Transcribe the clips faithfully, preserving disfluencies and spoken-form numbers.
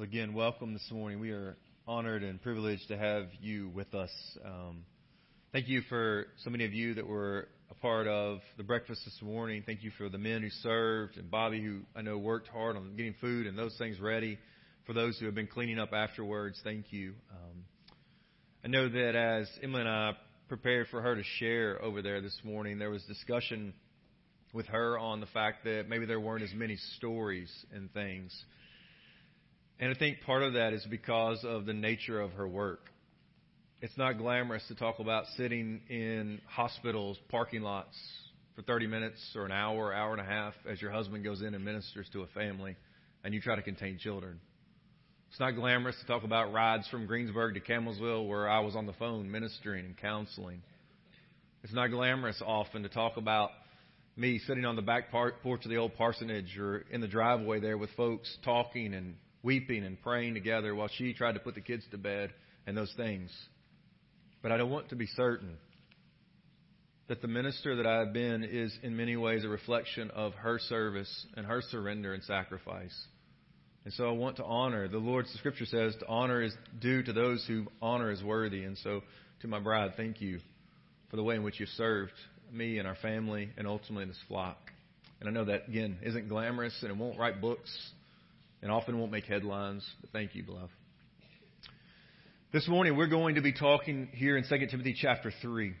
Well, again, welcome this morning. We are honored and privileged to have you with us. Um, thank you for so many of you that were a part of the breakfast this morning. Thank you for the men who served and Bobby, who I know worked hard on getting food and those things ready. For those who have been cleaning up afterwards, thank you. Um, I know that as Emily and I prepared for her to share over there this morning, there was discussion with her on the fact that maybe there weren't as many stories and things. And I think part of that is because of the nature of her work. It's not glamorous to talk about sitting in hospitals, parking lots for thirty minutes or an hour, hour and a half as your husband goes in and ministers to a family and you try to contain children. It's not glamorous to talk about rides from Greensburg to Camelsville where I was on the phone ministering and counseling. It's not glamorous often to talk about me sitting on the back porch of the old parsonage or in the driveway there with folks talking and weeping and praying together while she tried to put the kids to bed and those things. But I don't want to be certain that the minister that I have been is in many ways a reflection of her service and her surrender and sacrifice. And so I want to honor. The Lord's scripture says to honor is due to those who honor is worthy. And so to my bride, thank you for the way in which you served me and our family and ultimately this flock. And I know that, again, isn't glamorous and it won't write books and often won't make headlines, but thank you, beloved. This morning, we're going to be talking here in Second Timothy chapter three.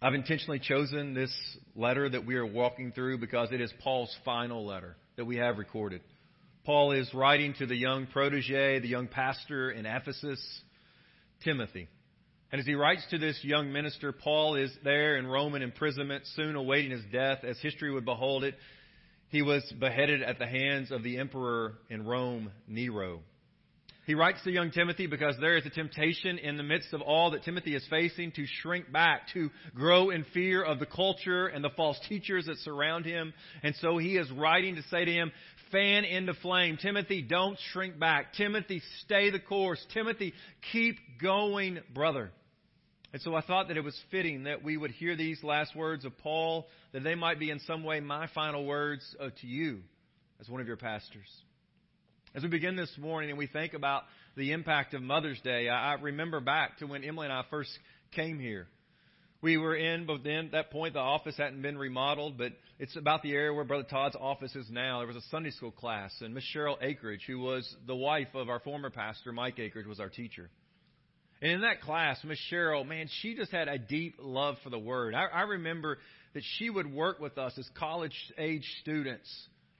I've intentionally chosen this letter that we are walking through because it is Paul's final letter that we have recorded. Paul is writing to the young protege, the young pastor in Ephesus, Timothy. And as he writes to this young minister, Paul is there in Roman imprisonment, soon awaiting his death, as history would behold it. He was beheaded at the hands of the emperor in Rome, Nero. He writes to young Timothy because there is a temptation in the midst of all that Timothy is facing to shrink back, to grow in fear of the culture and the false teachers that surround him. And so he is writing to say to him, fan into flame. Timothy, don't shrink back. Timothy, stay the course. Timothy, keep going, brother. And so I thought that it was fitting that we would hear these last words of Paul, that they might be in some way my final words to you as one of your pastors. As we begin this morning and we think about the impact of Mother's Day, I remember back to when Emily and I first came here. We were in, but then at that point the office hadn't been remodeled, but it's about the area where Brother Todd's office is now. There was a Sunday school class, and Miss Cheryl Akeridge, who was the wife of our former pastor, Mike Akeridge, was our teacher. And in that class, Miss Cheryl, man, she just had a deep love for the Word. I, I remember that she would work with us as college-age students,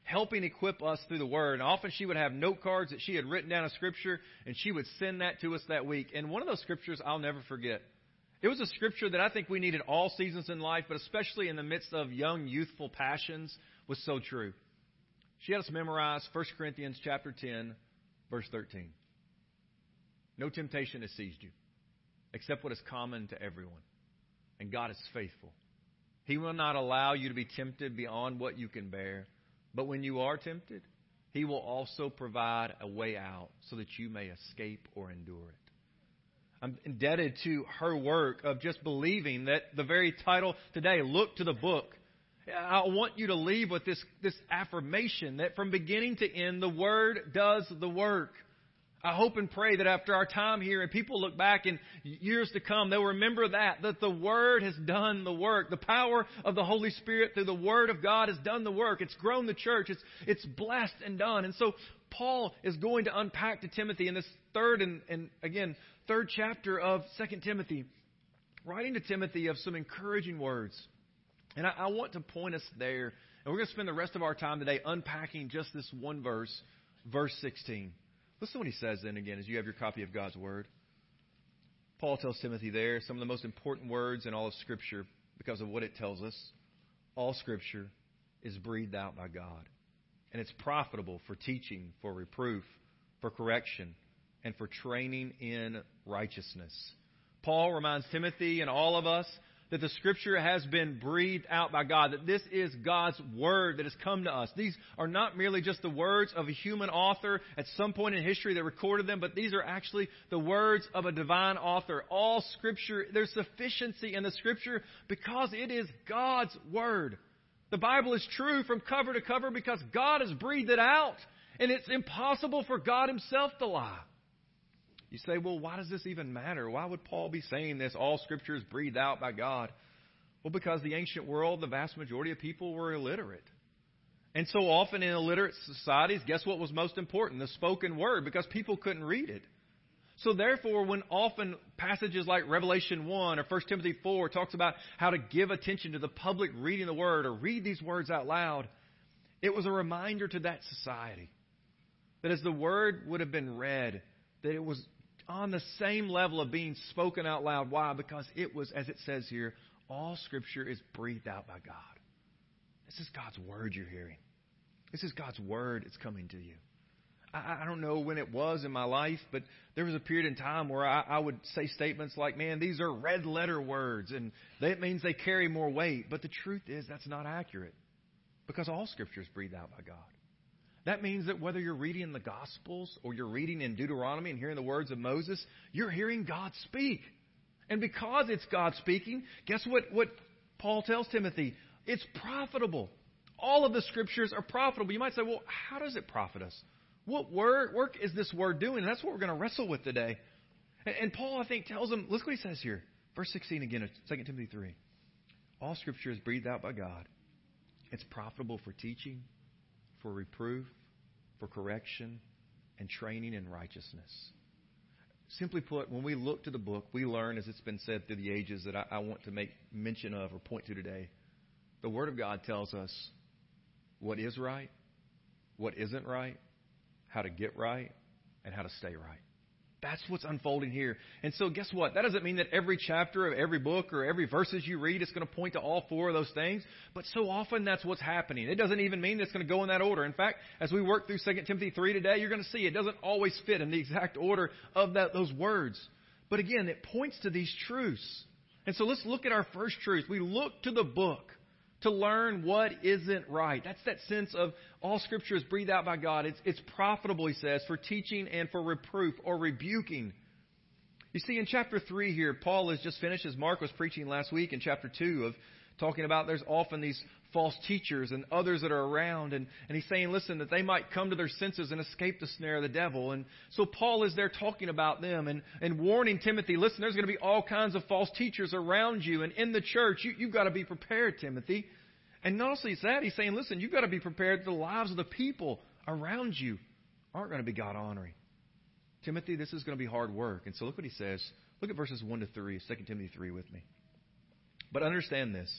helping equip us through the Word. And often she would have note cards that she had written down a scripture, and she would send that to us that week. And one of those scriptures I'll never forget. It was a scripture that I think we needed all seasons in life, but especially in the midst of young, youthful passions, was so true. She had us memorize First Corinthians chapter ten, verse thirteen. No temptation has seized you, except what is common to everyone. And God is faithful. He will not allow you to be tempted beyond what you can bear. But when you are tempted, He will also provide a way out so that you may escape or endure it. I'm indebted to her work of just believing that the very title today, Look to the Book. I want you to leave with this, this affirmation that from beginning to end, the Word does the work. I hope and pray that after our time here and people look back in years to come, they'll remember that, that the Word has done the work. The power of the Holy Spirit through the Word of God has done the work. It's grown the church. It's, it's blessed and done. And so Paul is going to unpack to Timothy in this third and, and again, third chapter of Second Timothy, writing to Timothy of some encouraging words. And I, I want to point us there. And we're going to spend the rest of our time today unpacking just this one verse, verse sixteen. Listen to what he says then again as you have your copy of God's Word. Paul tells Timothy there some of the most important words in all of Scripture because of what it tells us. All Scripture is breathed out by God, and it's profitable for teaching, for reproof, for correction, and for training in righteousness. Paul reminds Timothy and all of us that the Scripture has been breathed out by God, that this is God's Word that has come to us. These are not merely just the words of a human author at some point in history that recorded them, but these are actually the words of a divine author. All Scripture, there's sufficiency in the Scripture because it is God's Word. The Bible is true from cover to cover because God has breathed it out. and it's impossible for God himself to lie. You say, well, why does this even matter? Why would Paul be saying this? All Scripture is breathed out by God. Well, because the ancient world, the vast majority of people were illiterate. And so often in illiterate societies, guess what was most important? The spoken word, because people couldn't read it. So therefore, when often passages like Revelation one or First Timothy four talks about how to give attention to the public reading the word or read these words out loud, it was a reminder to that society that as the word would have been read, that it was on the same level of being spoken out loud. Why? Because it was, as it says here, all Scripture is breathed out by God. This is God's word you're hearing. This is God's word. It's coming to you. I, I don't know when it was in my life, but there was a period in time where I, I would say statements like, man, these are red letter words, and that means they carry more weight. But the truth is that's not accurate, because all Scripture is breathed out by God. That means that whether you're reading the Gospels or you're reading in Deuteronomy and hearing the words of Moses, you're hearing God speak. And because it's God speaking, guess what, what Paul tells Timothy? It's profitable. All of the Scriptures are profitable. You might say, well, how does it profit us? What word, work is this word doing? And that's what we're going to wrestle with today. And, and Paul, I think, tells him, look what he says here. Verse sixteen again of Second Timothy three. All Scripture is breathed out by God. It's profitable for teaching, for reproof, for correction, and training in righteousness. Simply put, when we look to the book, we learn, as it's been said through the ages that I, I want to make mention of or point to today, the Word of God tells us what is right, what isn't right, how to get right, and how to stay right. That's what's unfolding here. And so guess what? That doesn't mean that every chapter of every book or every verses you read is going to point to all four of those things. But so often that's what's happening. It doesn't even mean that it's going to go in that order. In fact, as we work through Second Timothy three today, you're going to see it doesn't always fit in the exact order of that, those words. But again, it points to these truths. And so let's look at our first truth. We look to the book to learn what isn't right. That's that sense of all Scripture is breathed out by God. It's, it's profitable, he says, for teaching and for reproof or rebuking. You see, in chapter three here, Paul has just finished, as Mark was preaching last week in chapter two, of talking about there's often these false teachers and others that are around. And, and he's saying, listen, that they might come to their senses and escape the snare of the devil. And so Paul is there talking about them and, and warning Timothy, listen, there's going to be all kinds of false teachers around you and in the church. You, you've got to be prepared, Timothy. And not only that, he's saying, listen, you've got to be prepared that the lives of the people around you aren't going to be God-honoring. Timothy, this is going to be hard work. And so look what he says. Look at verses one to three of Second Timothy three with me. But understand this,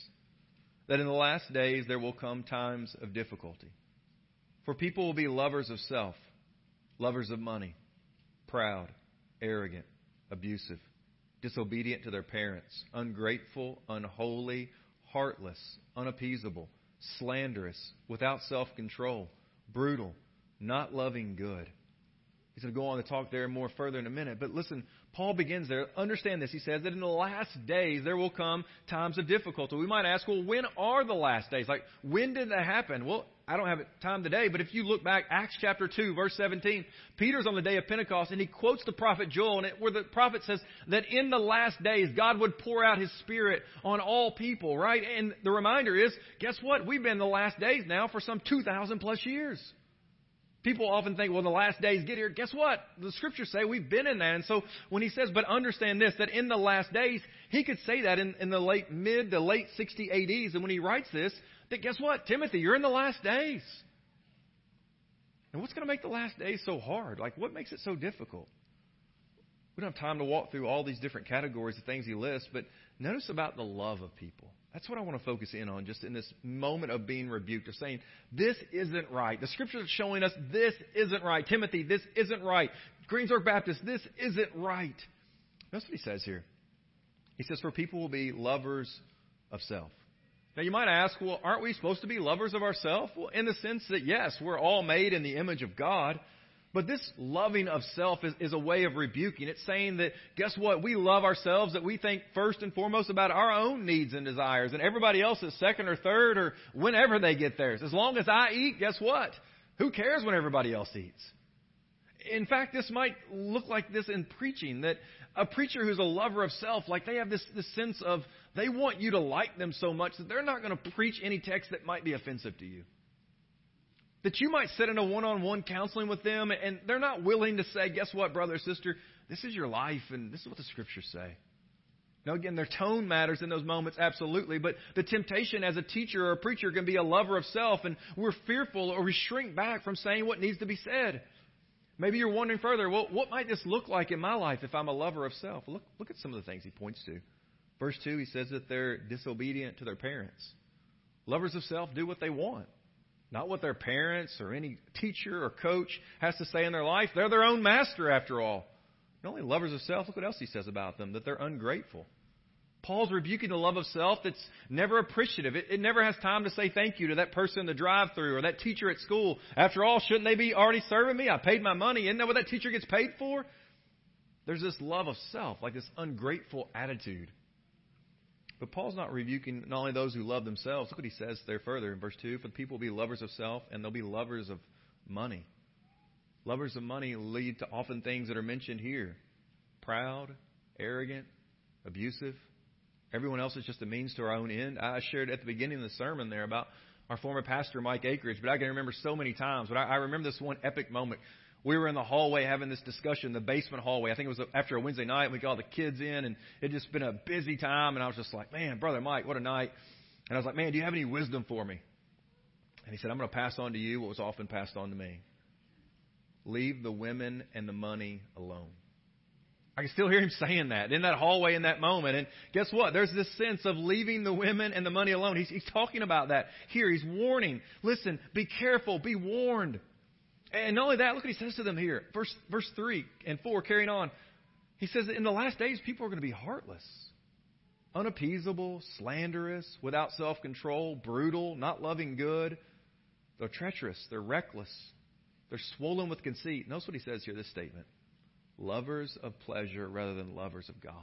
that in the last days there will come times of difficulty. For people will be lovers of self, lovers of money, proud, arrogant, abusive, disobedient to their parents, ungrateful, unholy, heartless, unappeasable, slanderous, without self-control, brutal, not loving good. He's going to go on to talk there more further in a minute. But listen, Paul begins there. Understand this. He says that in the last days there will come times of difficulty. We might ask, well, when are the last days? Like, when did that happen? Well, I don't have time today, but if you look back, Acts chapter two, verse seventeen, Peter's on the day of Pentecost, and he quotes the prophet Joel, and it, where the prophet says that in the last days God would pour out his Spirit on all people, right? And the reminder is, guess what? We've been in the last days now for some two thousand plus years. People often think, well, the last days get here. Guess what? The Scriptures say we've been in that. And so when he says, but understand this, that in the last days, he could say that in, in the late mid to late sixty A Ds. And when he writes this, that guess what? Timothy, you're in the last days. And what's going to make the last days so hard? Like, what makes it so difficult? We don't have time to walk through all these different categories of things he lists, but notice about the love of people. That's what I want to focus in on just in this moment of being rebuked, of saying, this isn't right. The Scriptures are showing us this isn't right. Timothy, this isn't right. Greensburg Baptist, this isn't right. That's what he says here. He says, for people will be lovers of self. Now you might ask, well, aren't we supposed to be lovers of ourselves? Well, in the sense that, yes, we're all made in the image of God. But this loving of self is, is a way of rebuking. It's saying that, guess what, we love ourselves, that we think first and foremost about our own needs and desires, and everybody else is second or third or whenever they get theirs. As long as I eat, guess what? Who cares when everybody else eats? In fact, this might look like this in preaching, that a preacher who's a lover of self, like they have this, this sense of they want you to like them so much that they're not going to preach any text that might be offensive to you. that you might sit in a one-on-one counseling with them, and they're not willing to say, guess what, brother or sister, this is your life, and this is what the Scriptures say. Now, again, their tone matters in those moments, absolutely, but the temptation as a teacher or a preacher can be a lover of self, and we're fearful or we shrink back from saying what needs to be said. Maybe you're wondering further, well, what might this look like in my life if I'm a lover of self? Look, look at some of the things he points to. Verse two, he says that they're disobedient to their parents. Lovers of self do what they want, not what their parents or any teacher or coach has to say in their life. They're their own master, after all. Not only lovers of self, look what else he says about them, that they're ungrateful. Paul's rebuking the love of self that's never appreciative. It, it never has time to say thank you to that person in the drive-thru or that teacher at school. After all, shouldn't they be already serving me? I paid my money. Isn't that what that teacher gets paid for? There's this love of self, like this ungrateful attitude. But Paul's not rebuking not only those who love themselves. Look what he says there further in verse two. For the people will be lovers of self, and they'll be lovers of money. Lovers of money lead to often things that are mentioned here. Proud, arrogant, abusive. Everyone else is just a means to our own end. I shared at the beginning of the sermon there about our former pastor, Mike Akeridge, but I can remember so many times. But I, I remember this one epic moment. We were in the hallway having this discussion, the basement hallway. I think it was after a Wednesday night. We got all the kids in, and it had just been a busy time. And I was just like, man, brother Mike, what a night. And I was like, man, do you have any wisdom for me? And he said, I'm going to pass on to you what was often passed on to me. Leave the women and the money alone. I can still hear him saying that in that hallway in that moment. And guess what? There's this sense of leaving the women and the money alone. He's, he's talking about that here. He's warning. Listen, be careful. Be warned. And not only that, look what he says to them here. Verse, verse three and four, carrying on. He says that in the last days, people are going to be heartless, unappeasable, slanderous, without self-control, brutal, not loving good. They're treacherous. They're reckless. They're swollen with conceit. Notice what he says here, this statement. Lovers of pleasure rather than lovers of God.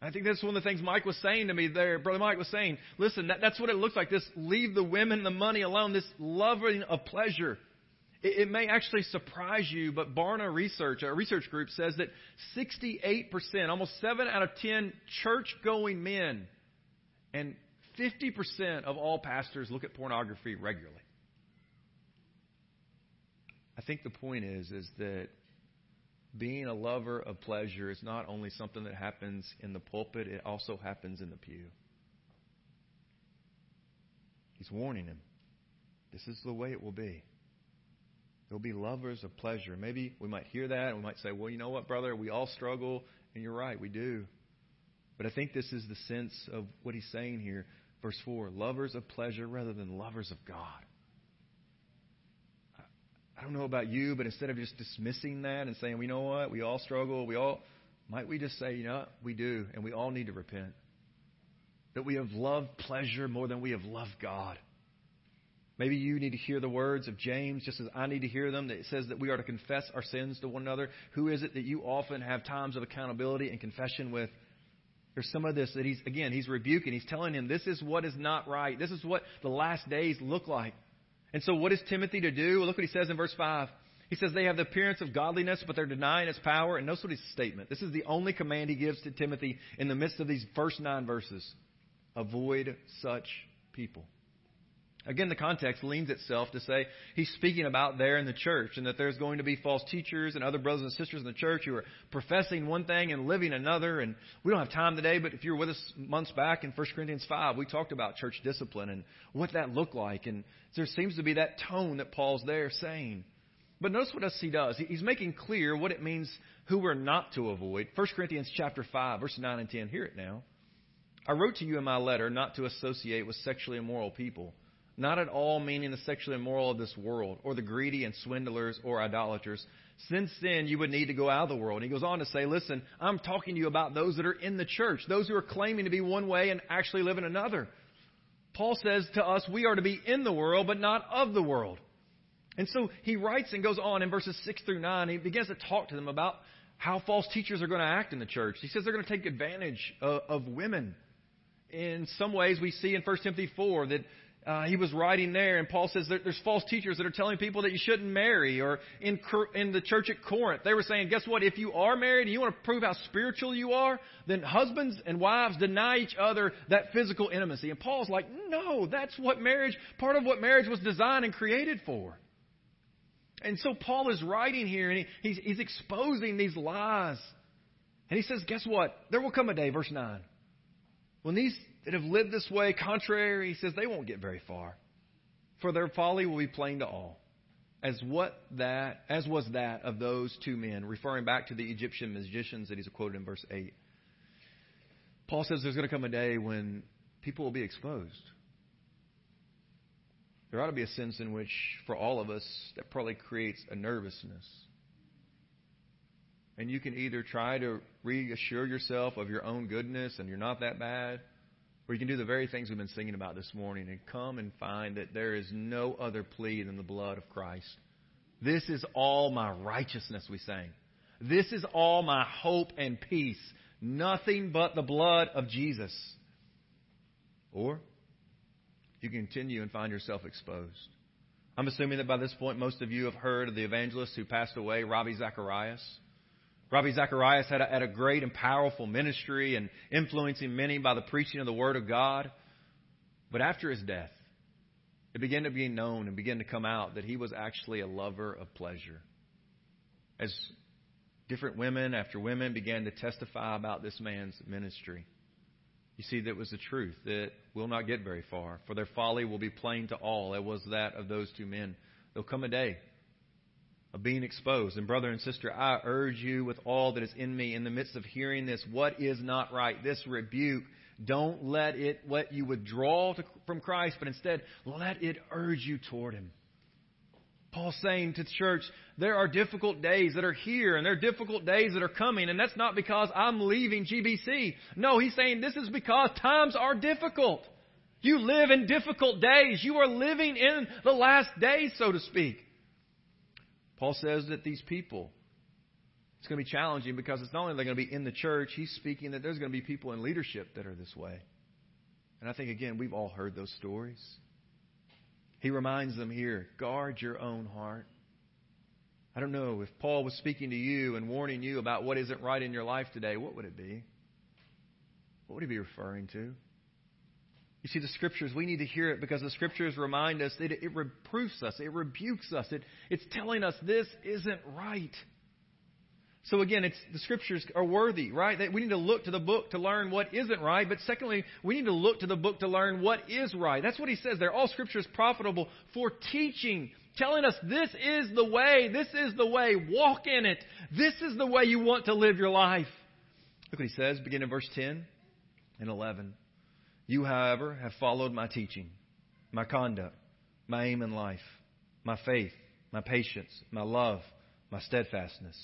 I think that's one of the things Mike was saying to me there. Brother Mike was saying, listen, that, that's what it looks like. This leave the women and the money alone, this loving of pleasure. It, it may actually surprise you, but Barna Research, a research group, says that sixty-eight percent, almost seven out of ten church-going men and fifty percent of all pastors look at pornography regularly. I think the point is, is that being a lover of pleasure is not only something that happens in the pulpit, it also happens in the pew. He's warning him. This is the way it will be. There will be lovers of pleasure. Maybe we might hear that and we might say, well, you know what, brother, we all struggle. And you're right, we do. But I think this is the sense of what he's saying here. Verse four, lovers of pleasure rather than lovers of God. I don't know about you, but instead of just dismissing that and saying, we know what, we all struggle, we all, might we just say, you know, we do, and we all need to repent. That we have loved pleasure more than we have loved God. Maybe you need to hear the words of James, just as I need to hear them, that it says that we are to confess our sins to one another. Who is it that you often have times of accountability and confession with? There's some of this that he's, again, he's rebuking. He's telling him, this is what is not right. This is what the last days look like. And so what is Timothy to do? Well, look what he says in verse five. He says they have the appearance of godliness, but they're denying its power. And notice what his statement. This is the only command he gives to Timothy in the midst of these first nine verses. Avoid such people. Again, the context leans itself to say he's speaking about there in the church and that there's going to be false teachers and other brothers and sisters in the church who are professing one thing and living another. And we don't have time today, but if you were with us months back in First Corinthians five, we talked about church discipline and what that looked like. And there seems to be that tone that Paul's there saying. But notice what else he does. He's making clear what it means who we're not to avoid. First Corinthians chapter five, verse nine and ten. Hear it now. I wrote to you in my letter not to associate with sexually immoral people. Not at all meaning the sexually immoral of this world, or the greedy and swindlers or idolaters. Since then, you would need to go out of the world. And he goes on to say, listen, I'm talking to you about those that are in the church, those who are claiming to be one way and actually living another. Paul says to us, we are to be in the world, but not of the world. And so he writes and goes on in verses six through nine. He begins to talk to them about how false teachers are going to act in the church. He says they're going to take advantage of, of women. In some ways, we see in First Timothy four that Uh, he was writing there, and Paul says there's false teachers that are telling people that you shouldn't marry. Or in in the church at Corinth, they were saying, guess what? If you are married and you want to prove how spiritual you are, then husbands and wives deny each other that physical intimacy. And Paul's like, no, that's what marriage, part of what marriage was designed and created for. And so Paul is writing here, and he, he's, he's exposing these lies. And he says, guess what? There will come a day, verse nine, when these that have lived this way, contrary, he says, they won't get very far. For their folly will be plain to all, as what that as was that of those two men, referring back to the Egyptian magicians that he's quoted in verse eight. Paul says there's going to come a day when people will be exposed. There ought to be a sense in which, for all of us, that probably creates a nervousness. And you can either try to reassure yourself of your own goodness and you're not that bad, or you can do the very things we've been singing about this morning and come and find that there is no other plea than the blood of Christ. This is all my righteousness, we sang. This is all my hope and peace. Nothing but the blood of Jesus. Or you continue and find yourself exposed. I'm assuming that by this point, most of you have heard of the evangelist who passed away, Robbie Zacharias. Rabbi Zacharias had a, had a great and powerful ministry and influencing many by the preaching of the Word of God. But after his death, it began to be known and began to come out that he was actually a lover of pleasure. As different women after women began to testify about this man's ministry, you see, that was the truth that will not get very far, for their folly will be plain to all. It was that of those two men. There'll come a day of being exposed. And brother and sister, I urge you with all that is in me, in the midst of hearing this, what is not right, this rebuke, don't let it let you withdraw to, from Christ, but instead let it urge you toward Him. Paul's saying to the church, there are difficult days that are here, and there are difficult days that are coming, and that's not because I'm leaving G B C. No, he's saying this is because times are difficult. You live in difficult days. You are living in the last days, so to speak. Paul says that these people, it's going to be challenging because it's not only they're going to be in the church, he's speaking that there's going to be people in leadership that are this way. And I think, again, we've all heard those stories. He reminds them here, guard your own heart. I don't know if Paul was speaking to you and warning you about what isn't right in your life today, what would it be? What would he be referring to? You see, the Scriptures, we need to hear it because the Scriptures remind us, that it, it reproofs us, it rebukes us, it, it's telling us this isn't right. So again, it's the Scriptures are worthy, right? That we need to look to the book to learn what isn't right, but secondly, we need to look to the book to learn what is right. That's what he says there. All Scripture is profitable for teaching, telling us this is the way, this is the way, walk in it. This is the way you want to live your life. Look what he says, beginning in verse ten and eleven. You, however, have followed my teaching, my conduct, my aim in life, my faith, my patience, my love, my steadfastness,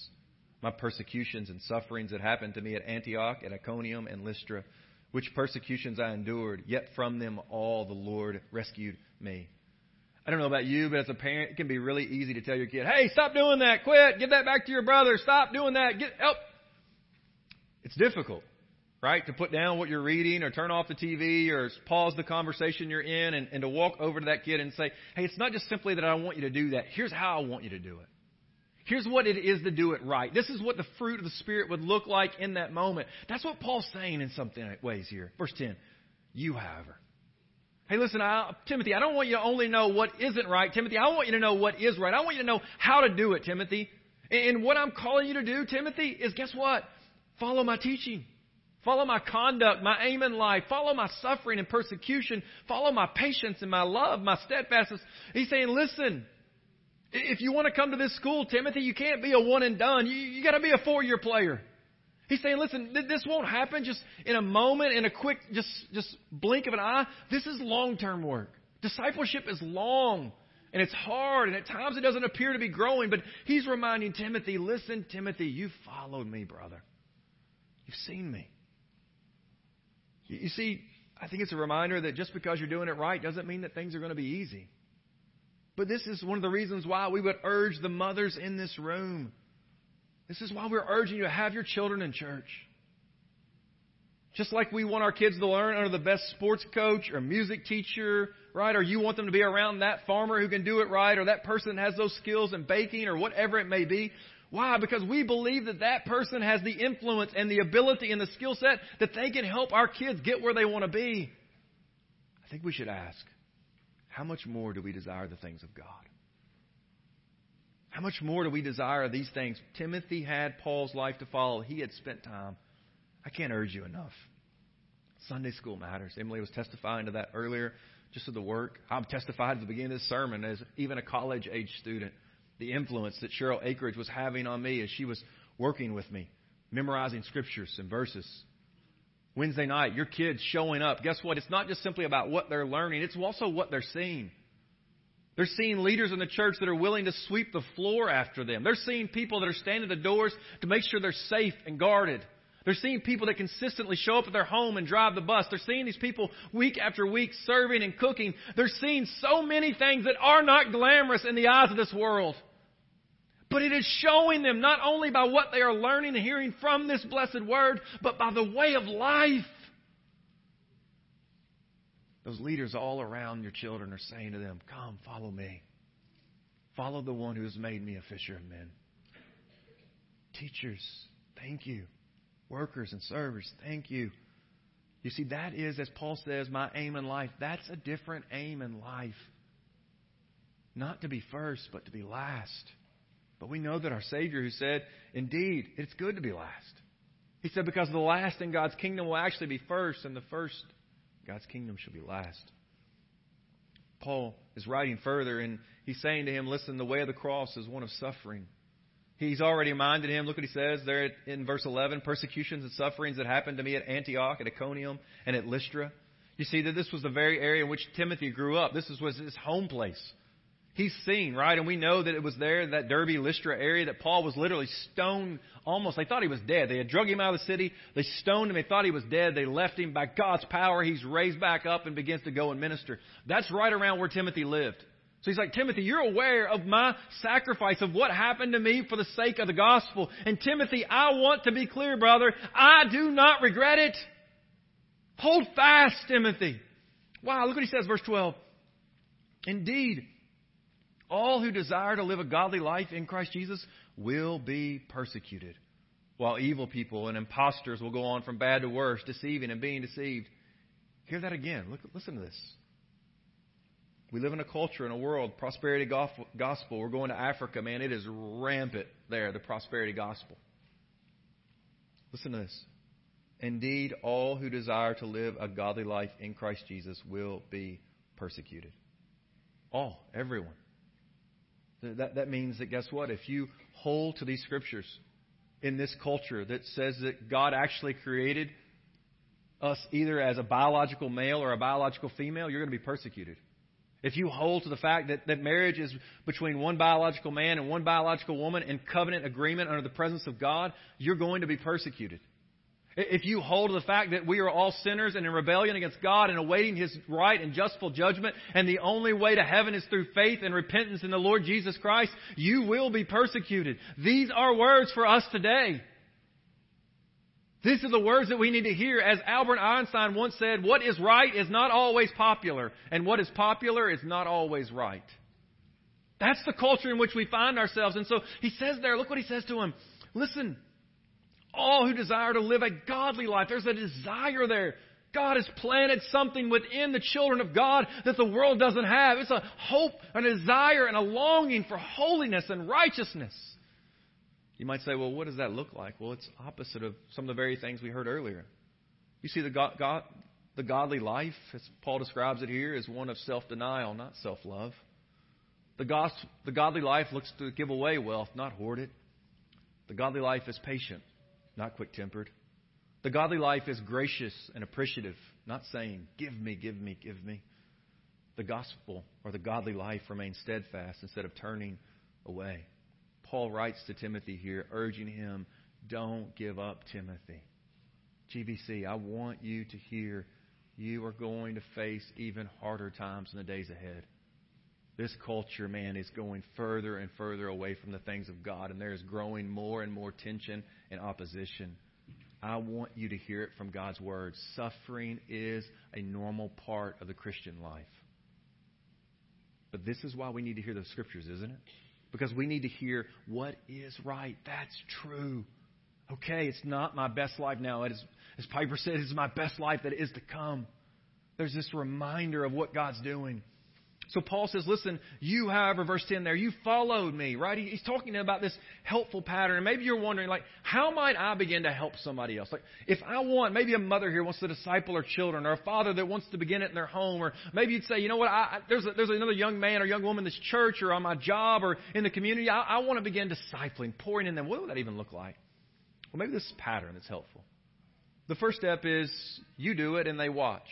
my persecutions and sufferings that happened to me at Antioch, at Iconium, and Lystra, which persecutions I endured, yet from them all the Lord rescued me. I don't know about you, but as a parent, it can be really easy to tell your kid, hey, stop doing that, quit, give that back to your brother, stop doing that, get help. It's difficult. Right? To put down what you're reading or turn off the T V or pause the conversation you're in and, and to walk over to that kid and say, hey, it's not just simply that I want you to do that. Here's how I want you to do it. Here's what it is to do it right. This is what the fruit of the Spirit would look like in that moment. That's what Paul's saying in some ways here. Verse ten, you, however. Hey, listen, I, Timothy, I don't want you to only know what isn't right. Timothy, I want you to know what is right. I want you to know how to do it, Timothy. And, and what I'm calling you to do, Timothy, is guess what? Follow my teaching. Follow my conduct, my aim in life. Follow my suffering and persecution. Follow my patience and my love, my steadfastness. He's saying, listen, if you want to come to this school, Timothy, you can't be a one and done. You, you got to be a four-year player. He's saying, listen, th- this won't happen just in a moment, in a quick, just, just blink of an eye. This is long-term work. Discipleship is long, and it's hard, and at times it doesn't appear to be growing. But he's reminding Timothy, listen, Timothy, you followed me, brother. You've seen me. You see, I think it's a reminder that just because you're doing it right doesn't mean that things are going to be easy. But this is one of the reasons why we would urge the mothers in this room. This is why we're urging you to have your children in church. Just like we want our kids to learn under the best sports coach or music teacher, right? Or you want them to be around that farmer who can do it right, or that person that has those skills in baking, or whatever it may be. Why? Because we believe that that person has the influence and the ability and the skill set that they can help our kids get where they want to be. I think we should ask, how much more do we desire the things of God? How much more do we desire these things? Timothy had Paul's life to follow. He had spent time. I can't urge you enough. Sunday school matters. Emily was testifying to that earlier, just of the work. I've testified at the beginning of this sermon as even a college-age student, the influence that Cheryl Akeridge was having on me as she was working with me, memorizing scriptures and verses. Wednesday night, your kids showing up. Guess what? It's not just simply about what they're learning. It's also what they're seeing. They're seeing leaders in the church that are willing to sweep the floor after them. They're seeing people that are standing at the doors to make sure they're safe and guarded. They're seeing people that consistently show up at their home and drive the bus. They're seeing these people week after week serving and cooking. They're seeing so many things that are not glamorous in the eyes of this world. But it is showing them not only by what they are learning and hearing from this blessed word, but by the way of life. Those leaders all around your children are saying to them, come, follow me. Follow the one who has made me a fisher of men. Teachers, thank you. Workers and servers, thank you. You see, that is, as Paul says, my aim in life. That's a different aim in life. Not to be first, but to be last. But we know that our Savior who said, indeed, it's good to be last. He said, because the last in God's kingdom will actually be first, and the first God's kingdom should be last. Paul is writing further, and he's saying to him, listen, the way of the cross is one of suffering. He's already reminded him, look what he says there in verse eleven, persecutions and sufferings that happened to me at Antioch, at Iconium, and at Lystra. You see that this was the very area in which Timothy grew up. This was his home place. He's seen, right? And we know that it was there, that Derby, Lystra area, that Paul was literally stoned almost. They thought he was dead. They had drug him out of the city. They stoned him. They thought he was dead. They left him. By God's power, he's raised back up and begins to go and minister. That's right around where Timothy lived. So he's like, Timothy, you're aware of my sacrifice, of what happened to me for the sake of the gospel. And Timothy, I want to be clear, brother. I do not regret it. Hold fast, Timothy. Wow, look what he says, verse twelve. Indeed, all who desire to live a godly life in Christ Jesus will be persecuted, while evil people and impostors will go on from bad to worse, deceiving and being deceived. Hear that again. Look, listen to this. We live in a culture, in a world, prosperity gospel. We're going to Africa, man. It is rampant there, the prosperity gospel. Listen to this. Indeed, all who desire to live a godly life in Christ Jesus will be persecuted. All, everyone. That, that means that, guess what? If you hold to these scriptures in this culture that says that God actually created us either as a biological male or a biological female, you're going to be persecuted. If you hold to the fact that, that marriage is between one biological man and one biological woman in covenant agreement under the presence of God, you're going to be persecuted. If you hold to the fact that we are all sinners and in rebellion against God and awaiting His right and justful judgment, and the only way to heaven is through faith and repentance in the Lord Jesus Christ, you will be persecuted. These are words for us today. These are the words that we need to hear. As Albert Einstein once said, what is right is not always popular, and what is popular is not always right. That's the culture in which we find ourselves. And so he says there, look what he says to him. Listen, all who desire to live a godly life, there's a desire there. God has planted something within the children of God that the world doesn't have. It's a hope, a desire, and a longing for holiness and righteousness. You might say, well, what does that look like? Well, it's opposite of some of the very things we heard earlier. You see, the God, God, the godly life, as Paul describes it here, is one of self-denial, not self-love. The, God, the godly life looks to give away wealth, not hoard it. The godly life is patient, not quick-tempered. The godly life is gracious and appreciative, not saying, give me, give me, give me. The gospel or the godly life remains steadfast instead of turning away. Paul writes to Timothy here, urging him, don't give up, Timothy. G B C, I want you to hear you are going to face even harder times in the days ahead. This culture, man, is going further and further away from the things of God, and there is growing more and more tension and opposition. I want you to hear it from God's word. Suffering is a normal part of the Christian life. But this is why we need to hear those scriptures, isn't it? Because we need to hear what is right. That's true. Okay, it's not my best life now. It is, as Piper said, it's my best life that is to come. There's this reminder of what God's doing. So Paul says, listen, you, however, verse ten there, you followed me, right? He's talking about this helpful pattern. And maybe you're wondering, like, how might I begin to help somebody else? Like, if I want, maybe a mother here wants to disciple her children, or a father that wants to begin it in their home, or maybe you'd say, you know what, I, I, there's a, there's another young man or young woman in this church or on my job or in the community. I, I want to begin discipling, pouring in them. What would that even look like? Well, maybe this is a pattern that's helpful. The first step is you do it and they watch.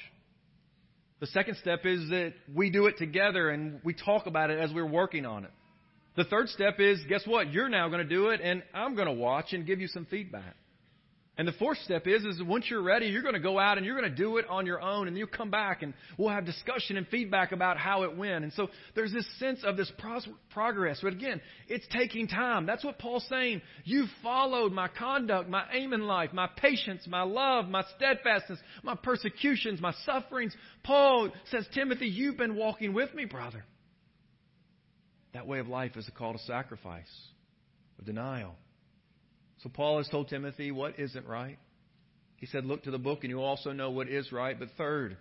The second step is that we do it together and we talk about it as we're working on it. The third step is, guess what? You're now going to do it and I'm going to watch and give you some feedback. And the fourth step is, is once you're ready, you're going to go out and you're going to do it on your own, and you'll come back and we'll have discussion and feedback about how it went. And so there's this sense of this progress. But again, it's taking time. That's what Paul's saying. You followed my conduct, my aim in life, my patience, my love, my steadfastness, my persecutions, my sufferings. Paul says, Timothy, you've been walking with me, brother. That way of life is a call to sacrifice, of denial. So Paul has told Timothy what isn't right. He said, look to the book and you also know what is right. But third,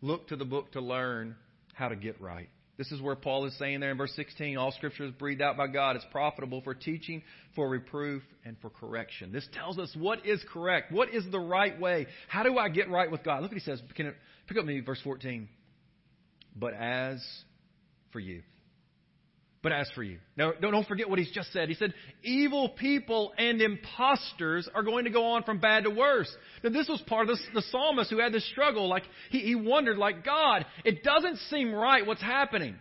look to the book to learn how to get right. This is where Paul is saying there in verse sixteen, all scripture is breathed out by God. It's profitable for teaching, for reproof, and for correction. This tells us what is correct. What is the right way? How do I get right with God? Look what he says. Can it, pick up me verse fourteen. But as for you. But as for you. Now, don't forget what he's just said. He said, evil people and imposters are going to go on from bad to worse. Now, this was part of the, the psalmist who had this struggle. Like, he, he wondered, like, God, it doesn't seem right what's happening.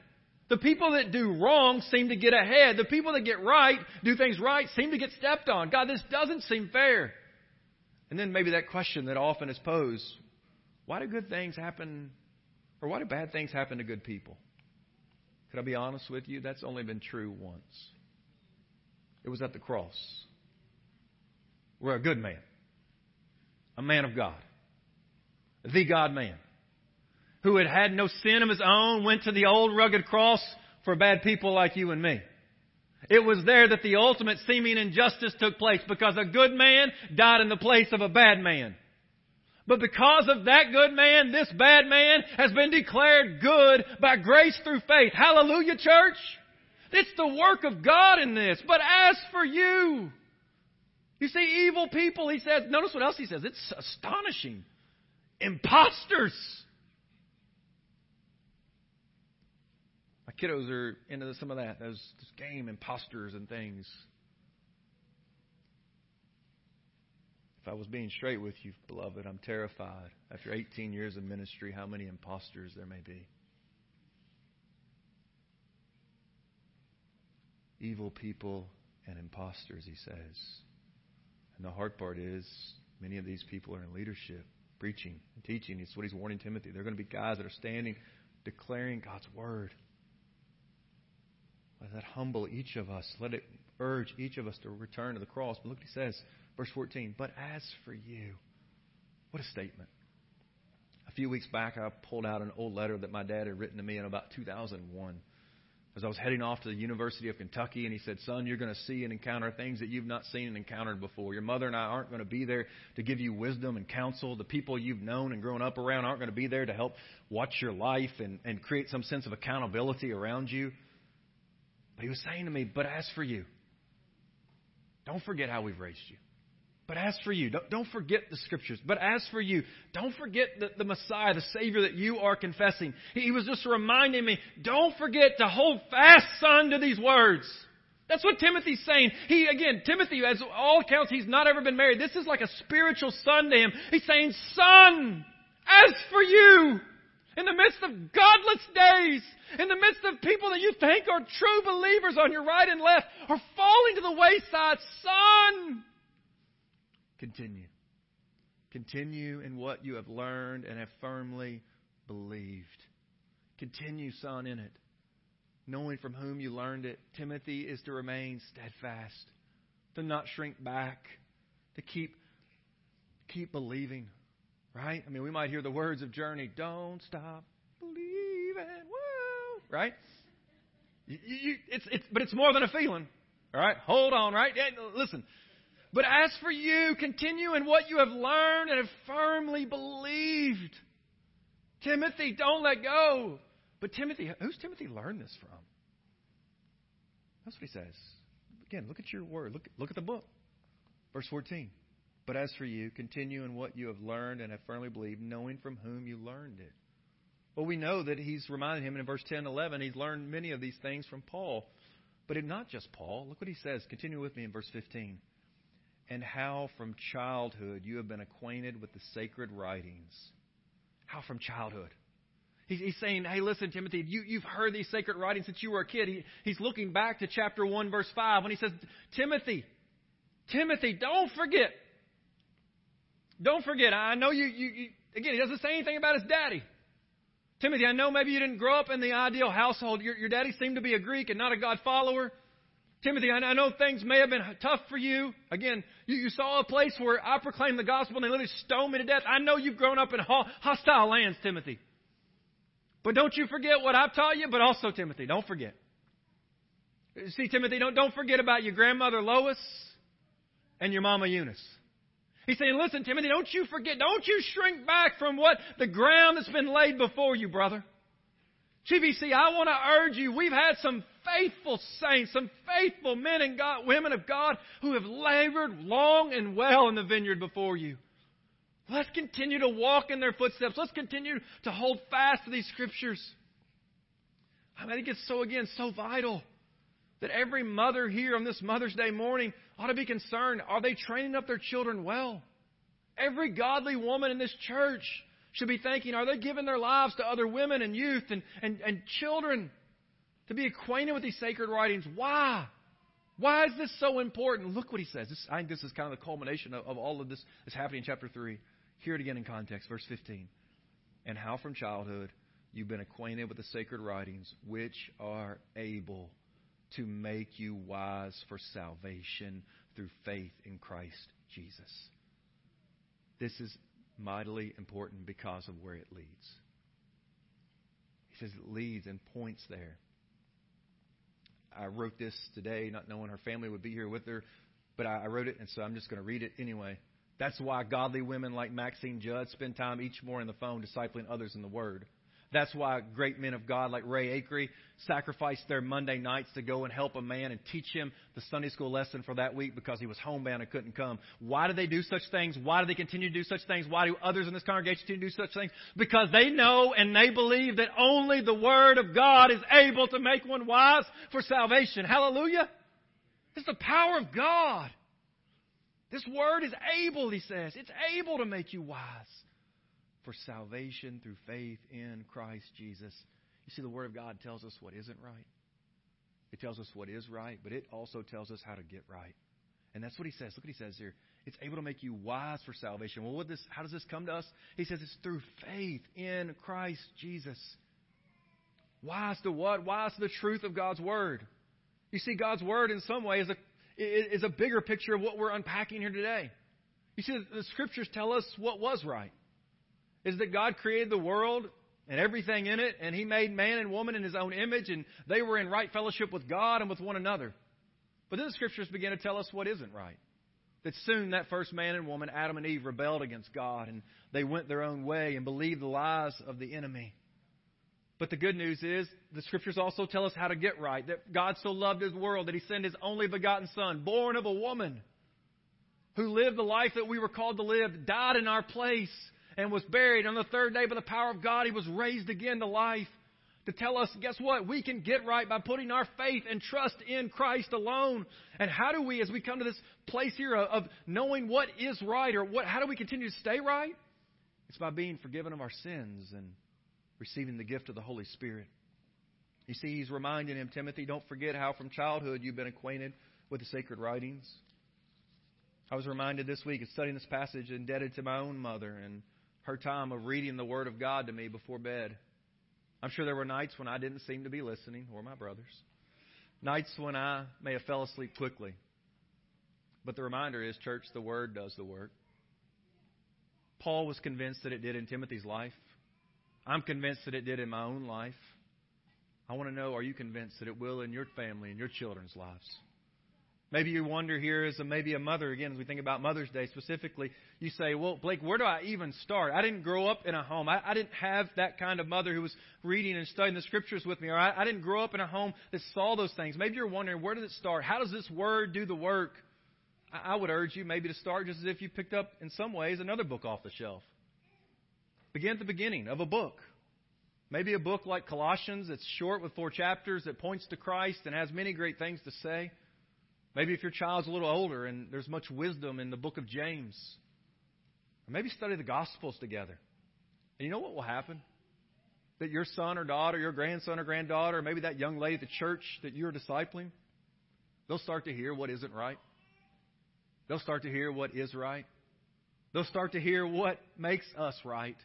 The people that do wrong seem to get ahead. The people that get right, do things right, seem to get stepped on. God, this doesn't seem fair. And then maybe that question that often is posed, why do good things happen, or why do bad things happen to good people? Could I be honest with you? That's only been true once. It was at the cross, where a good man, a man of God, the God man, who had had no sin of his own, went to the old rugged cross for bad people like you and me. It was there that the ultimate seeming injustice took place, because a good man died in the place of a bad man. But because of that good man, this bad man has been declared good by grace through faith. Hallelujah, church. It's the work of God in this. But as for you, you see, evil people, he says, notice what else he says. It's astonishing. Imposters. My kiddos are into some of that, those game imposters and things. If I was being straight with you, beloved, I'm terrified after eighteen years of ministry how many imposters there may be. Evil people and imposters, he says. And the hard part is many of these people are in leadership, preaching and teaching. It's what he's warning Timothy. They're going to be guys that are standing, declaring God's word. Let that humble each of us. Let it urge each of us to return to the cross. But look what he says. Verse fourteen, but as for you, what a statement. A few weeks back, I pulled out an old letter that my dad had written to me in about two thousand one. As I was heading off to the University of Kentucky, and he said, son, you're going to see and encounter things that you've not seen and encountered before. Your mother and I aren't going to be there to give you wisdom and counsel. The people you've known and grown up around aren't going to be there to help watch your life and, and create some sense of accountability around you. But he was saying to me, but as for you, don't forget how we've raised you. But as for you, don't, don't forget the scriptures. But as for you, don't forget the, the Messiah, the Savior that you are confessing. He, he was just reminding me, don't forget to hold fast, son, to these words. That's what Timothy's saying. He, again, Timothy, as all accounts, he's not ever been married. This is like a spiritual son to him. He's saying, son, as for you, in the midst of godless days, in the midst of people that you think are true believers on your right and left, are falling to the wayside, son, continue. Continue in what you have learned and have firmly believed. Continue, son, in it. Knowing from whom you learned it, Timothy is to remain steadfast, to not shrink back, to keep, keep believing. Right? I mean, we might hear the words of Journey, don't stop believing. Woo! Right? You, you, it's, it's, but it's more than a feeling. All right? Hold on, right? Yeah, listen. But as for you, continue in what you have learned and have firmly believed. Timothy, don't let go. But Timothy, who's Timothy learned this from? That's what he says. Again, look at your word. Look, look at the book. Verse fourteen. But as for you, continue in what you have learned and have firmly believed, knowing from whom you learned it. Well, we know that he's reminded him in verse ten and eleven, he's learned many of these things from Paul. But it, not just Paul. Look what he says. Continue with me in verse fifteen. And how from childhood you have been acquainted with the sacred writings. How from childhood? He's, he's saying, hey, listen, Timothy, you, you've heard these sacred writings since you were a kid. He, he's looking back to chapter one, verse five, when he says, Timothy, Timothy, don't forget. Don't forget. I know you, you, you, again, he doesn't say anything about his daddy. Timothy, I know maybe you didn't grow up in the ideal household. Your, your daddy seemed to be a Greek and not a God follower. Timothy, I, I know things may have been tough for you. Again, you, you saw a place where I proclaimed the gospel and they literally stoned me to death. I know you've grown up in ho- hostile lands, Timothy. But don't you forget what I've taught you, but also, Timothy, don't forget. See, Timothy, don't, don't forget about your grandmother Lois and your mama Eunice. He's saying, listen, Timothy, don't you forget. Don't you shrink back from what the ground that's been laid before you, brother. G B C, I want to urge you. We've had some faithful saints, some faithful men and God, women of God who have labored long and well in the vineyard before you. Let's continue to walk in their footsteps. Let's continue to hold fast to these scriptures. I think it's so, again, so vital that every mother here on this Mother's Day morning ought to be concerned. Are they training up their children well? Every godly woman in this church should be thinking, are they giving their lives to other women and youth and, and, and children to be acquainted with these sacred writings? Why? Why is this so important? Look what he says. This, I think this is kind of the culmination of, of all of this that's happening in chapter three. Hear it again in context. Verse fifteen. And how from childhood you've been acquainted with the sacred writings, which are able to make you wise for salvation through faith in Christ Jesus. This is mightily important because of where it leads. He says it leads and points there. I wrote this today, not knowing her family would be here with her, but I wrote it, and so I'm just going to read it anyway. That's why godly women like Maxine Judd spend time each morning on the phone discipling others in the Word. That's why great men of God like Ray Akery sacrificed their Monday nights to go and help a man and teach him the Sunday school lesson for that week because he was homebound and couldn't come. Why do they do such things? Why do they continue to do such things? Why do others in this congregation continue to do such things? Because they know and they believe that only the Word of God is able to make one wise for salvation. Hallelujah. It's the power of God. This Word is able, he says. It's able to make you wise for salvation through faith in Christ Jesus. You see, the Word of God tells us what isn't right. It tells us what is right, but it also tells us how to get right. And that's what he says. Look what he says here. It's able to make you wise for salvation. Well, what this? How does this come to us? He says it's through faith in Christ Jesus. Wise to what? Wise to the truth of God's Word. You see, God's Word in some way is a, is a bigger picture of what we're unpacking here today. You see, the Scriptures tell us what was right. Is that God created the world and everything in it, and He made man and woman in His own image, and they were in right fellowship with God and with one another. But then the Scriptures begin to tell us what isn't right. That soon that first man and woman, Adam and Eve, rebelled against God, and they went their own way and believed the lies of the enemy. But the good news is the Scriptures also tell us how to get right. That God so loved His world that He sent His only begotten Son, born of a woman, who lived the life that we were called to live, died in our place, and was buried. On the third day, by the power of God, He was raised again to life to tell us, guess what? We can get right by putting our faith and trust in Christ alone. And how do we, as we come to this place here of knowing what is right, or what? How do we continue to stay right? It's by being forgiven of our sins and receiving the gift of the Holy Spirit. You see, He's reminding him, Timothy, don't forget how from childhood you've been acquainted with the sacred writings. I was reminded this week, studying this passage, indebted to my own mother and her time of reading the Word of God to me before bed. I'm sure there were nights when I didn't seem to be listening, or my brothers. Nights when I may have fell asleep quickly. But the reminder is, church, the Word does the work. Paul was convinced that it did in Timothy's life. I'm convinced that it did in my own life. I want to know, are you convinced that it will in your family and your children's lives? Maybe you wonder here as a, maybe a mother, again, as we think about Mother's Day specifically, you say, well, Blake, where do I even start? I didn't grow up in a home. I, I didn't have that kind of mother who was reading and studying the Scriptures with me. Or I, I didn't grow up in a home that saw those things. Maybe you're wondering, where does it start? How does this Word do the work? I, I would urge you maybe to start just as if you picked up, in some ways, another book off the shelf. Begin at the beginning of a book. Maybe a book like Colossians that's short with four chapters that points to Christ and has many great things to say. Maybe if your child's a little older and there's much wisdom in the book of James. Or maybe study the Gospels together. And you know what will happen? That your son or daughter, your grandson or granddaughter, or maybe that young lady at the church that you're discipling, they'll start to hear what isn't right. They'll start to hear what is right. They'll start to hear what makes us right.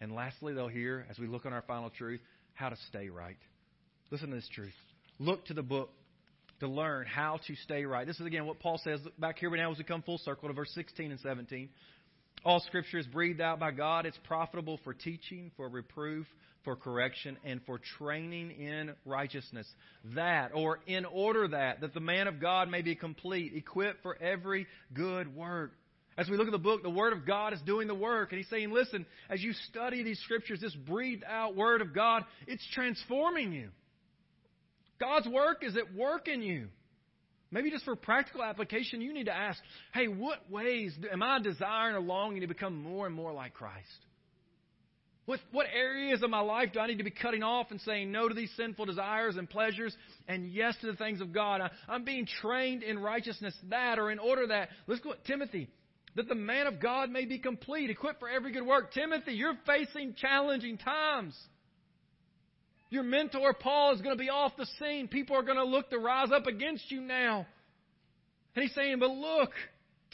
And lastly, they'll hear, as we look on our final truth, how to stay right. Listen to this truth. Look to the book to learn how to stay right. This is, again, what Paul says back here now as we come full circle to verse sixteen and seventeen. All Scripture is breathed out by God. It's profitable for teaching, for reproof, for correction, and for training in righteousness. That, or in order that, that the man of God may be complete, equipped for every good work. As we look at the book, the Word of God is doing the work. And he's saying, listen, as you study these Scriptures, this breathed out Word of God, it's transforming you. God's work is at work in you. Maybe just for practical application, you need to ask, hey, what ways am I desiring or longing to become more and more like Christ? What, what areas of my life do I need to be cutting off and saying no to these sinful desires and pleasures and yes to the things of God? I, I'm being trained in righteousness, that or in order that. Let's go at Timothy. That the man of God may be complete, equipped for every good work. Timothy, you're facing challenging times. Your mentor, Paul, is going to be off the scene. People are going to look to rise up against you now. And he's saying, but look,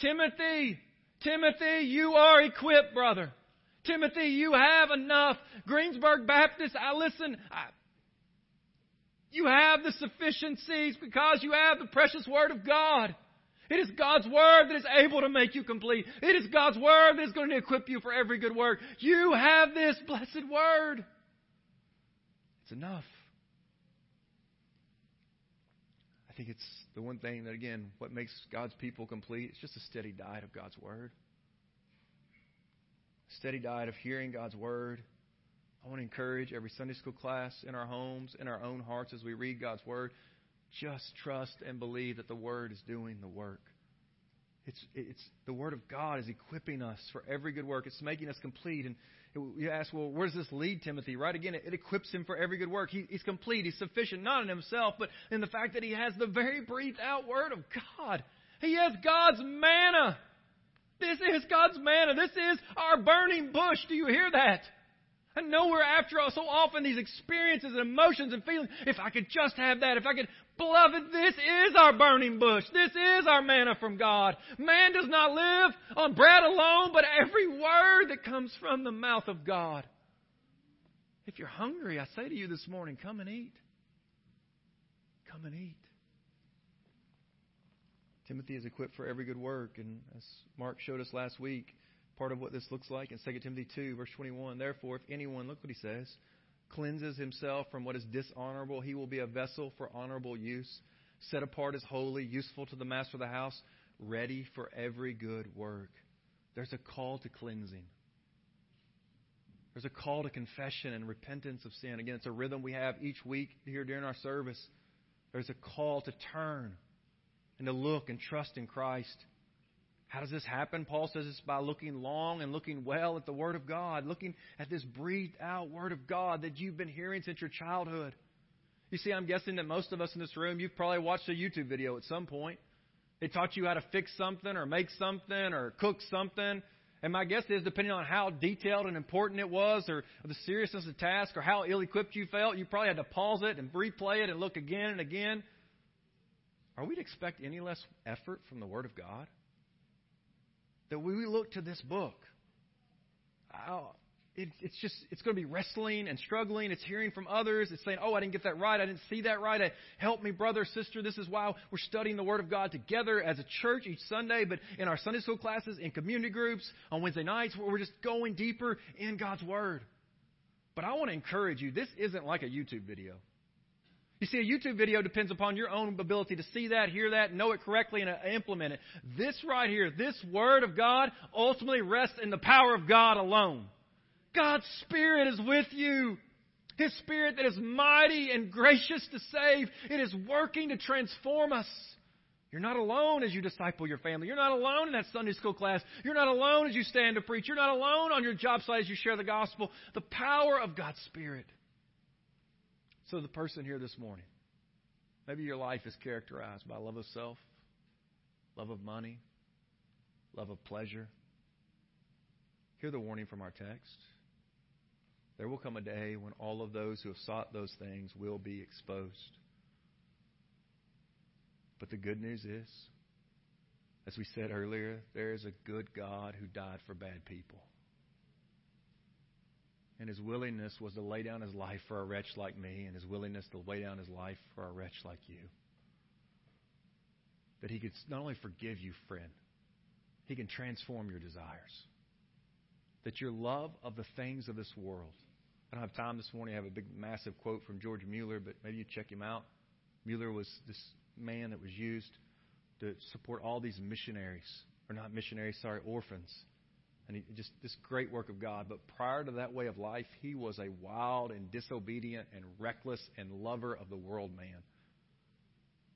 Timothy, Timothy, you are equipped, brother. Timothy, you have enough. Greensburg Baptist, I listen, I, you have the sufficiencies because you have the precious Word of God. It is God's Word that is able to make you complete. It is God's Word that is going to equip you for every good work. You have this blessed Word. It's enough. I think it's the one thing that, again, what makes God's people complete, it's just a steady diet of God's Word. A steady diet of hearing God's Word. I want to encourage every Sunday school class in our homes, in our own hearts as we read God's Word. Just trust and believe that the Word is doing the work. It's, it's the Word of God is equipping us for every good work. It's making us complete. And you ask, well, where does this lead Timothy? Right? Again, it, it equips him for every good work. He, he's complete. He's sufficient, not in himself, but in the fact that he has the very breathed out Word of God. He has God's manna. This is God's manna. This is our burning bush. Do you hear that? I know we're after so often these experiences and emotions and feelings. If I could just have that, if I could, beloved, this is our burning bush. This is our manna from God. Man does not live on bread alone, but every word that comes from the mouth of God. If you're hungry, I say to you this morning, come and eat. Come and eat. Timothy is equipped for every good work. And as Mark showed us last week, part of what this looks like in Second Timothy two, verse twenty-one. Therefore, if anyone, look what he says, cleanses himself from what is dishonorable, he will be a vessel for honorable use, set apart as holy, useful to the master of the house, ready for every good work. There's a call to cleansing. There's a call to confession and repentance of sin. Again, it's a rhythm we have each week here during our service. There's a call to turn and to look and trust in Christ. How does this happen? Paul says it's by looking long and looking well at the Word of God, looking at this breathed out Word of God that you've been hearing since your childhood. You see, I'm guessing that most of us in this room, you've probably watched a YouTube video at some point. It taught you how to fix something or make something or cook something. And my guess is, depending on how detailed and important it was or the seriousness of the task or how ill-equipped you felt, you probably had to pause it and replay it and look again and again. Are we to expect any less effort from the Word of God? That we look to this book, oh, it, it's just it's going to be wrestling and struggling. It's hearing from others. It's saying, oh, I didn't get that right. I didn't see that right. I, help me, brother, sister. This is why we're studying the Word of God together as a church each Sunday. But in our Sunday school classes, in community groups, on Wednesday nights, we're just going deeper in God's Word. But I want to encourage you. This isn't like a YouTube video. You see, a YouTube video depends upon your own ability to see that, hear that, know it correctly, and implement it. This right here, this Word of God, ultimately rests in the power of God alone. God's Spirit is with you. His Spirit that is mighty and gracious to save. It is working to transform us. You're not alone as you disciple your family. You're not alone in that Sunday school class. You're not alone as you stand to preach. You're not alone on your job site as you share the gospel. The power of God's Spirit. So the person here this morning, maybe your life is characterized by love of self, love of money, love of pleasure. Hear the warning from our text. There will come a day when all of those who have sought those things will be exposed. But the good news is, as we said earlier, there is a good God who died for bad people. And His willingness was to lay down His life for a wretch like me, and His willingness to lay down His life for a wretch like you. That He could not only forgive you, friend, He can transform your desires. That your love of the things of this world. I don't have time this morning. I have a big, massive quote from George Mueller, but maybe you check him out. Mueller was this man that was used to support all these missionaries, or not missionaries, sorry, orphans. And he just this great work of God. But prior to that way of life, he was a wild and disobedient and reckless and lover of the world man.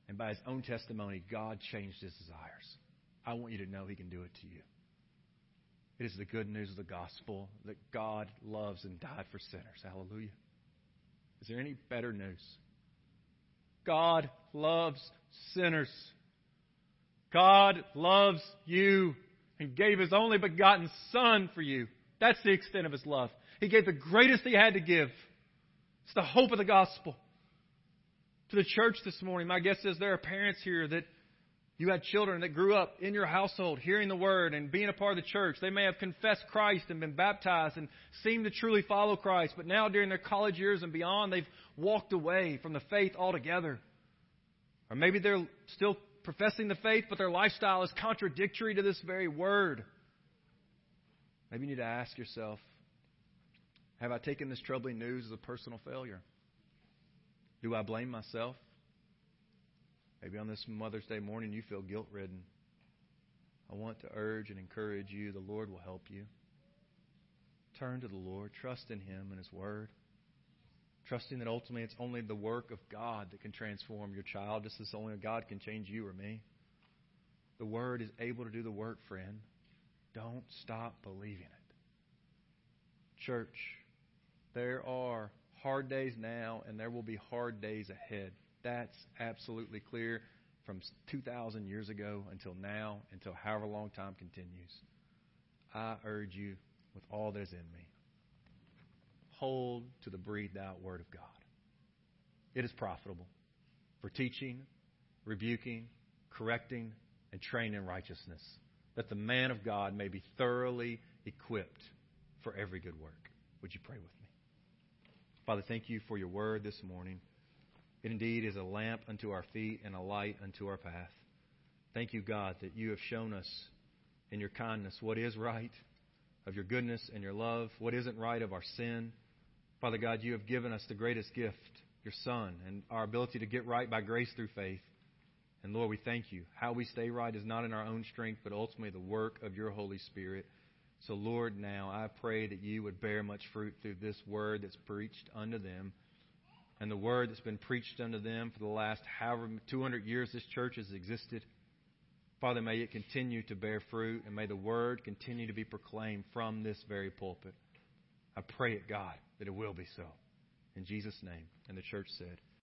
And by his own testimony, God changed his desires. I want you to know He can do it to you. It is the good news of the gospel that God loves and died for sinners. Hallelujah. Is there any better news? God loves sinners. God loves you. And gave His only begotten Son for you. That's the extent of His love. He gave the greatest He had to give. It's the hope of the gospel. To the church this morning, my guess is there are parents here that you had children that grew up in your household hearing the Word and being a part of the church. They may have confessed Christ and been baptized and seemed to truly follow Christ. But now during their college years and beyond, they've walked away from the faith altogether. Or maybe they're still professing the faith, but their lifestyle is contradictory to this very Word. Maybe you need to ask yourself, have I taken this troubling news as a personal failure? Do I blame myself? Maybe on this Mother's Day morning you feel guilt-ridden. I want to urge and encourage you. The Lord will help you. Turn to the Lord. Trust in Him and His Word. Trusting that ultimately it's only the work of God that can transform your child. Just as only God can change you or me. The Word is able to do the work, friend. Don't stop believing it. Church, there are hard days now and there will be hard days ahead. That's absolutely clear from two thousand years ago until now, until however long time continues. I urge you with all that is in me. Hold to the breathed out Word of God. It is profitable for teaching, rebuking, correcting, and training in righteousness, that the man of God may be thoroughly equipped for every good work. Would you pray with me? Father, thank you for your Word this morning. It indeed is a lamp unto our feet and a light unto our path. Thank you, God, that you have shown us in your kindness what is right of your goodness and your love, what isn't right of our sin. Father God, you have given us the greatest gift, your Son, and our ability to get right by grace through faith. And Lord, we thank you. How we stay right is not in our own strength, but ultimately the work of your Holy Spirit. So Lord, now I pray that you would bear much fruit through this Word that's preached unto them. And the Word that's been preached unto them for the last however two hundred years this church has existed. Father, may it continue to bear fruit, and may the Word continue to be proclaimed from this very pulpit. I pray it, God, that it will be so. In Jesus' name, and the church said,